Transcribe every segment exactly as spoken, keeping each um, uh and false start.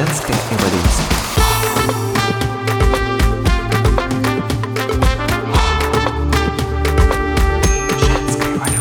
Женская эволюция. Женская эволюция.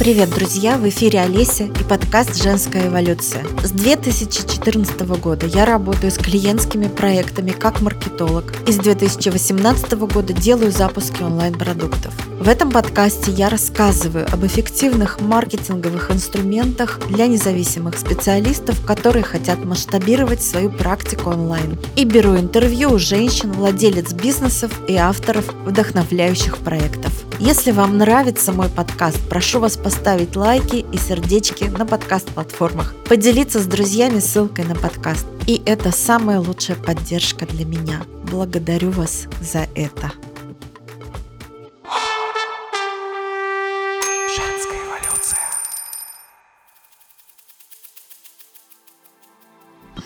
Привет, друзья! В эфире Олеся и подкаст «Женская эволюция». С две тысячи четырнадцатого года я работаю с клиентскими проектами как маркетолог и с две тысячи восемнадцатого года делаю запуски онлайн-продуктов. В этом подкасте я рассказываю об эффективных маркетинговых инструментах для независимых специалистов, которые хотят масштабировать свою практику онлайн. И беру интервью у женщин, владелец бизнесов и авторов вдохновляющих проектов. Если вам нравится мой подкаст, прошу вас поставить лайки и сердечки на подкаст-платформах, поделиться с друзьями ссылкой на подкаст. И это самая лучшая поддержка для меня. Благодарю вас за это. Женская эволюция.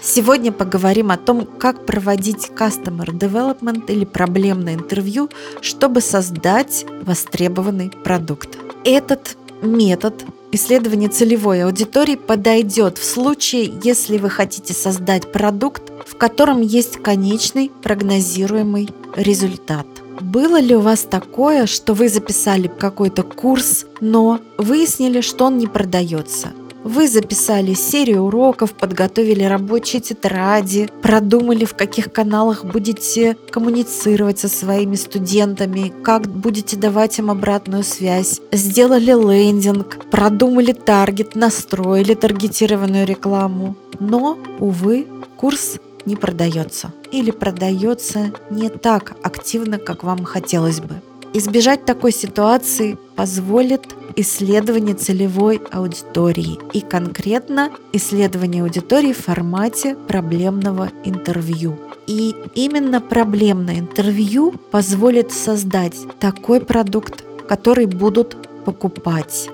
Сегодня поговорим о том, как проводить Customer Development или проблемное интервью, чтобы создать востребованный продукт. Этот метод исследование целевой аудитории подойдет в случае, если вы хотите создать продукт, в котором есть конечный прогнозируемый результат. Было ли у вас такое, что вы записали какой-то курс, но выяснили, что он не продается? Вы записали серию уроков, подготовили рабочие тетради, продумали, в каких каналах будете коммуницировать со своими студентами, как будете давать им обратную связь, сделали лендинг, продумали таргет, настроили таргетированную рекламу. Но, увы, курс не продается или продается не так активно, как вам хотелось бы. Избежать такой ситуации позволит исследование целевой аудитории и конкретно исследование аудитории в формате проблемного интервью. И именно проблемное интервью позволит создать такой продукт, который будут покупать.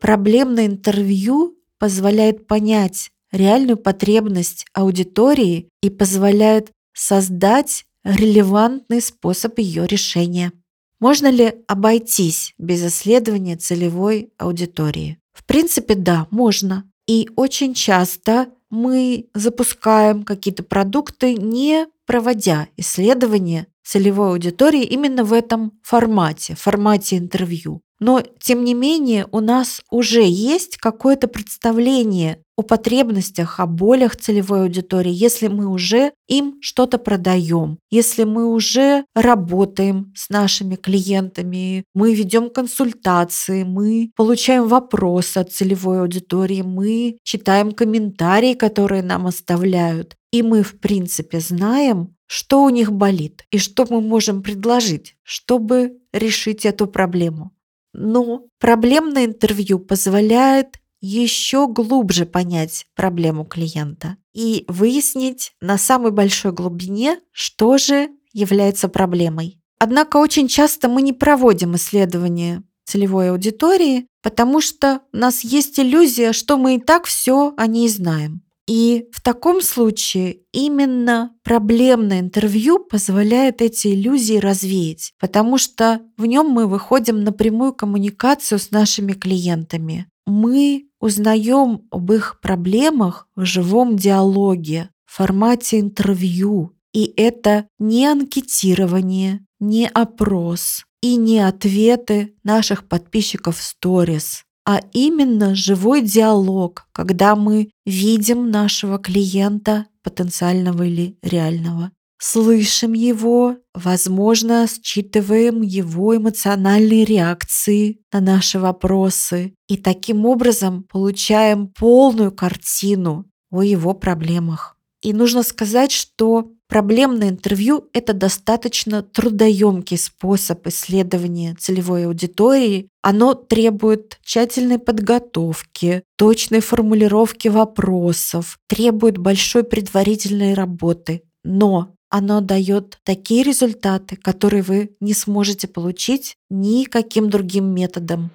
Проблемное интервью позволяет понять реальную потребность аудитории и позволяет создать релевантный способ ее решения. Можно ли обойтись без исследования целевой аудитории? В принципе, да, можно. И очень часто мы запускаем какие-то продукты, не проводя исследования целевой аудитории именно в этом формате, формате интервью. Но, тем не менее, у нас уже есть какое-то представление о потребностях, о болях целевой аудитории, если мы уже им что-то продаем, если мы уже работаем с нашими клиентами, мы ведем консультации, мы получаем вопросы от целевой аудитории, мы читаем комментарии, которые нам оставляют, и мы, в принципе, знаем, что у них болит и что мы можем предложить, чтобы решить эту проблему. Но проблемное интервью позволяет еще глубже понять проблему клиента и выяснить на самой большой глубине, что же является проблемой. Однако очень часто мы не проводим исследования целевой аудитории, потому что у нас есть иллюзия, что мы и так все о ней знаем. И в таком случае именно проблемное интервью позволяет эти иллюзии развеять, потому что в нем мы выходим на прямую коммуникацию с нашими клиентами. Мы узнаем об их проблемах в живом диалоге, в формате интервью. И это не анкетирование, не опрос и не ответы наших подписчиков в сторис, а именно живой диалог, когда мы видим нашего клиента, потенциального или реального, слышим его, возможно, считываем его эмоциональные реакции на наши вопросы и таким образом получаем полную картину о его проблемах. И нужно сказать, что проблемное интервью – это достаточно трудоемкий способ исследования целевой аудитории. Оно требует тщательной подготовки, точной формулировки вопросов, требует большой предварительной работы. Но оно дает такие результаты, которые вы не сможете получить никаким другим методом.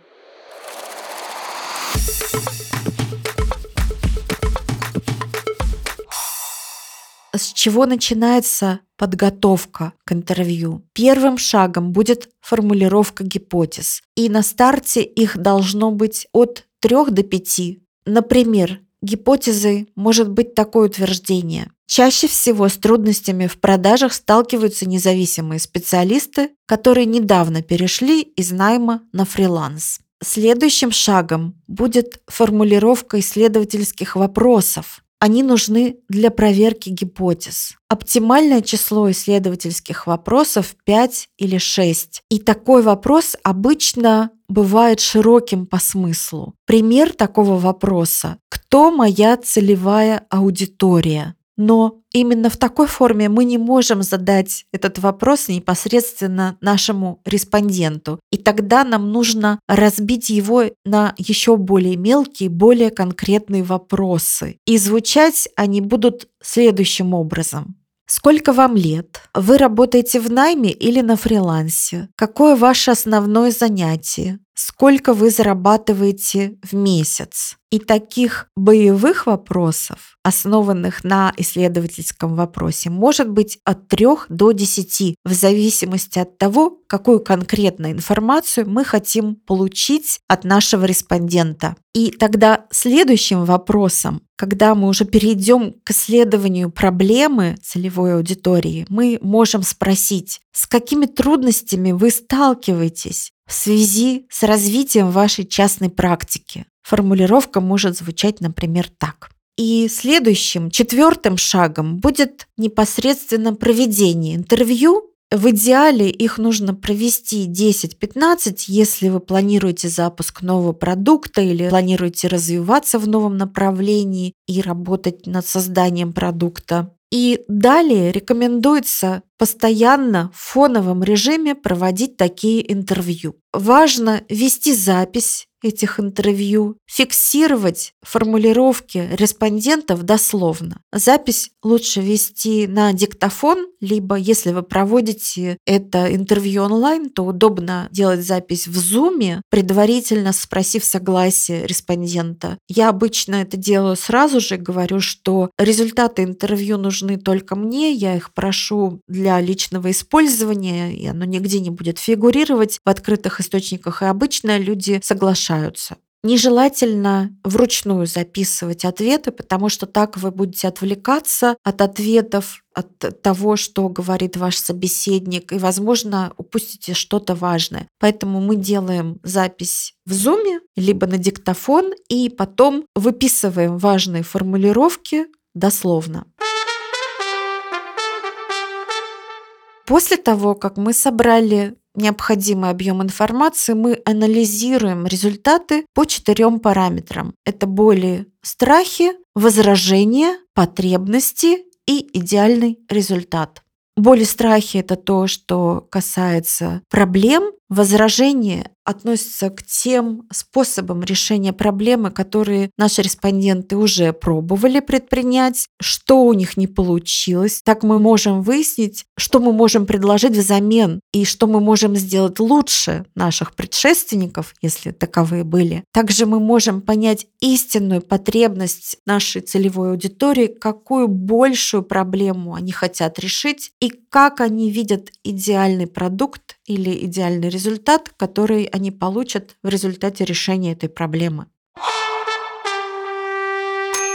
С чего начинается подготовка к интервью? Первым шагом будет формулировка гипотез. И на старте их должно быть от трех до пяти. Например, гипотезой может быть такое утверждение. Чаще всего с трудностями в продажах сталкиваются независимые специалисты, которые недавно перешли из найма на фриланс. Следующим шагом будет формулировка исследовательских вопросов. Они нужны для проверки гипотез. Оптимальное число исследовательских вопросов пять или шесть. И такой вопрос обычно бывает широким по смыслу. Пример такого вопроса: «Кто моя целевая аудитория?» Но именно в такой форме мы не можем задать этот вопрос непосредственно нашему респонденту. И тогда нам нужно разбить его на еще более мелкие, более конкретные вопросы. И звучать они будут следующим образом. Сколько вам лет? Вы работаете в найме или на фрилансе? Какое ваше основное занятие? Сколько вы зарабатываете в месяц? И таких боевых вопросов, основанных на исследовательском вопросе, может быть от трёх до десяти, в зависимости от того, какую конкретно информацию мы хотим получить от нашего респондента. И тогда следующим вопросом, когда мы уже перейдем к исследованию проблемы целевой аудитории, мы можем спросить, с какими трудностями вы сталкиваетесь в связи с развитием вашей частной практики. Формулировка может звучать, например, так. И следующим, четвертым шагом будет непосредственно проведение интервью. В идеале их нужно провести десять-пятнадцать, если вы планируете запуск нового продукта или планируете развиваться в новом направлении и работать над созданием продукта. И далее рекомендуется постоянно в фоновом режиме проводить такие интервью. Важно вести запись этих интервью, фиксировать формулировки респондентов дословно. Запись лучше вести на диктофон, либо если вы проводите это интервью онлайн, то удобно делать запись в Zoom, предварительно спросив согласие респондента. Я обычно это делаю сразу же, говорю, что результаты интервью нужны только мне, я их прошу для личного использования, и оно нигде не будет фигурировать в открытых источниках, и обычно люди соглашаются. Нежелательно вручную записывать ответы, потому что так вы будете отвлекаться от ответов, от того, что говорит ваш собеседник, и, возможно, упустите что-то важное. Поэтому мы делаем запись в Zoom, либо на диктофон, и потом выписываем важные формулировки дословно. После того, как мы собрали необходимый объем информации, мы анализируем результаты по четырем параметрам. Это боли, страхи, возражения, потребности и идеальный результат. Боли, страхи – это то, что касается проблем. Возражения относятся к тем способам решения проблемы, которые наши респонденты уже пробовали предпринять, что у них не получилось. Так мы можем выяснить, что мы можем предложить взамен и что мы можем сделать лучше наших предшественников, если таковые были. Также мы можем понять истинную потребность нашей целевой аудитории, какую большую проблему они хотят решить и как они видят идеальный продукт или идеальный результат, который они получат в результате решения этой проблемы.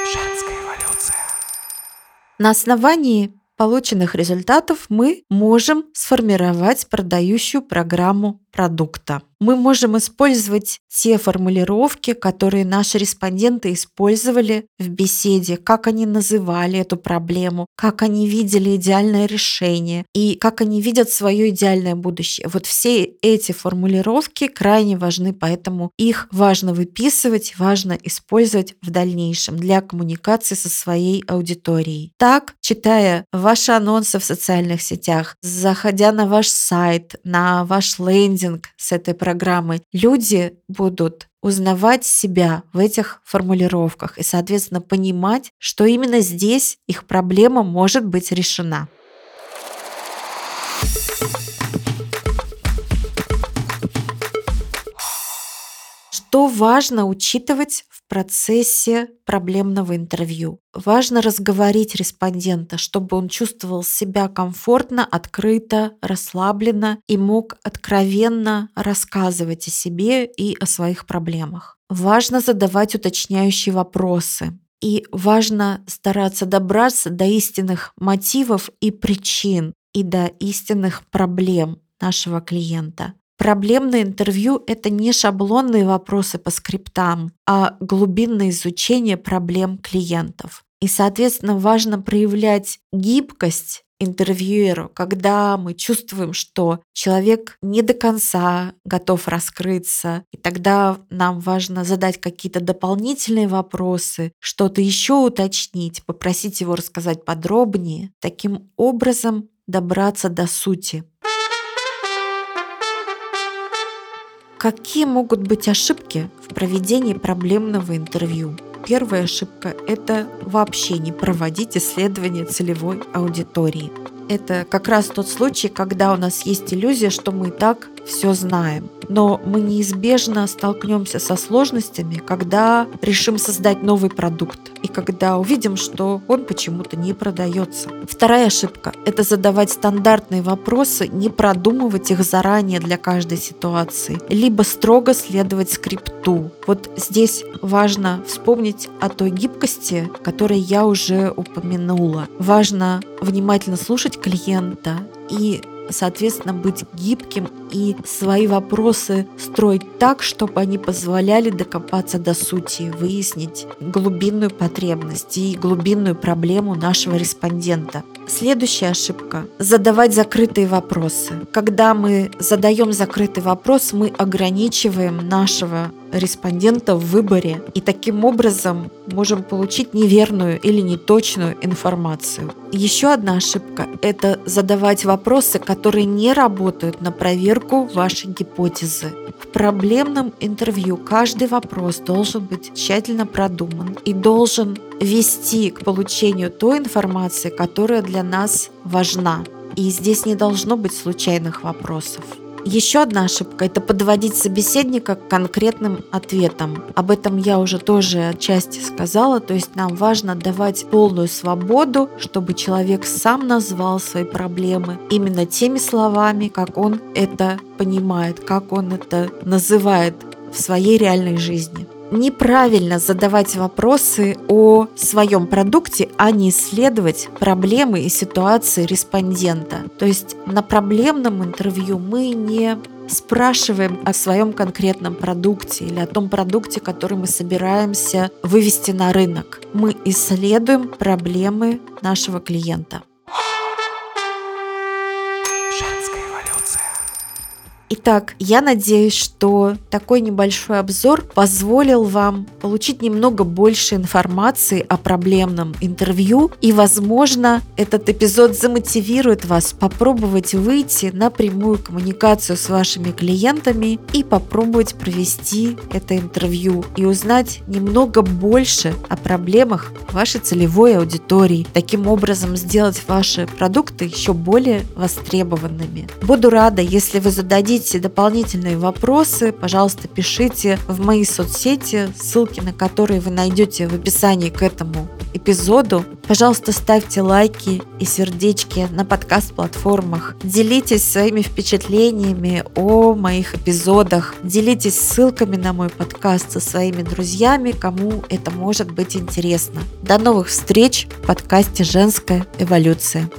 Женская эволюция. На основании полученных результатов мы можем сформировать продающую программу продукта. Мы можем использовать те формулировки, которые наши респонденты использовали в беседе, как они называли эту проблему, как они видели идеальное решение и как они видят свое идеальное будущее. Вот все эти формулировки крайне важны, поэтому их важно выписывать, важно использовать в дальнейшем для коммуникации со своей аудиторией. Так, читая ваши анонсы в социальных сетях, заходя на ваш сайт, на ваш лендинг с этой программой, люди будут узнавать себя в этих формулировках и, соответственно, понимать, что именно здесь их проблема может быть решена. что важно учитывать в процессе проблемного интервью. Важно разговорить респондента, чтобы он чувствовал себя комфортно, открыто, расслабленно и мог откровенно рассказывать о себе и о своих проблемах. Важно задавать уточняющие вопросы. И важно стараться добраться до истинных мотивов и причин, и до истинных проблем нашего клиента. Проблемное интервью — это не шаблонные вопросы по скриптам, а глубинное изучение проблем клиентов. И, соответственно, важно проявлять гибкость интервьюеру, когда мы чувствуем, что человек не до конца готов раскрыться, и тогда нам важно задать какие-то дополнительные вопросы, что-то еще уточнить, попросить его рассказать подробнее, таким образом добраться до сути. Какие могут быть ошибки в проведении проблемного интервью? Первая ошибка – это вообще не проводить исследование целевой аудитории. Это как раз тот случай, когда у нас есть иллюзия, что мы и так все знаем. Но мы неизбежно столкнемся со сложностями, когда решим создать новый продукт и когда увидим, что он почему-то не продается. Вторая ошибка – это задавать стандартные вопросы, не продумывать их заранее для каждой ситуации, либо строго следовать скрипту. Вот здесь важно вспомнить о той гибкости, которую я уже упомянула. Важно внимательно слушать клиента и, соответственно, быть гибким и свои вопросы строить так, чтобы они позволяли докопаться до сути, выяснить глубинную потребность и глубинную проблему нашего респондента. Следующая ошибка – задавать закрытые вопросы. Когда мы задаем закрытый вопрос, мы ограничиваем нашего респондента в выборе и таким образом можем получить неверную или неточную информацию. Еще одна ошибка – это задавать вопросы, которые не работают на проверку вашей гипотезы. В проблемном интервью каждый вопрос должен быть тщательно продуман и должен вести к получению той информации, которая для нас важна. И здесь не должно быть случайных вопросов. Еще одна ошибка – это подводить собеседника к конкретным ответам. Об этом я уже тоже отчасти сказала, то есть нам важно давать полную свободу, чтобы человек сам назвал свои проблемы именно теми словами, как он это понимает, как он это называет в своей реальной жизни. Неправильно задавать вопросы о своем продукте, а не исследовать проблемы и ситуации респондента. То есть на проблемном интервью мы не спрашиваем о своем конкретном продукте или о том продукте, который мы собираемся вывести на рынок. Мы исследуем проблемы нашего клиента. Итак, я надеюсь, что такой небольшой обзор позволил вам получить немного больше информации о проблемном интервью, и, возможно, этот эпизод замотивирует вас попробовать выйти на прямую коммуникацию с вашими клиентами и попробовать провести это интервью и узнать немного больше о проблемах вашей целевой аудитории, таким образом сделать ваши продукты еще более востребованными. Буду рада, если вы зададите дополнительные вопросы, пожалуйста, пишите в мои соцсети, ссылки на которые вы найдете в описании к этому эпизоду. Пожалуйста, ставьте лайки и сердечки на подкаст-платформах. Делитесь своими впечатлениями о моих эпизодах. Делитесь ссылками на мой подкаст со своими друзьями, кому это может быть интересно. До новых встреч в подкасте «Женская эволюция».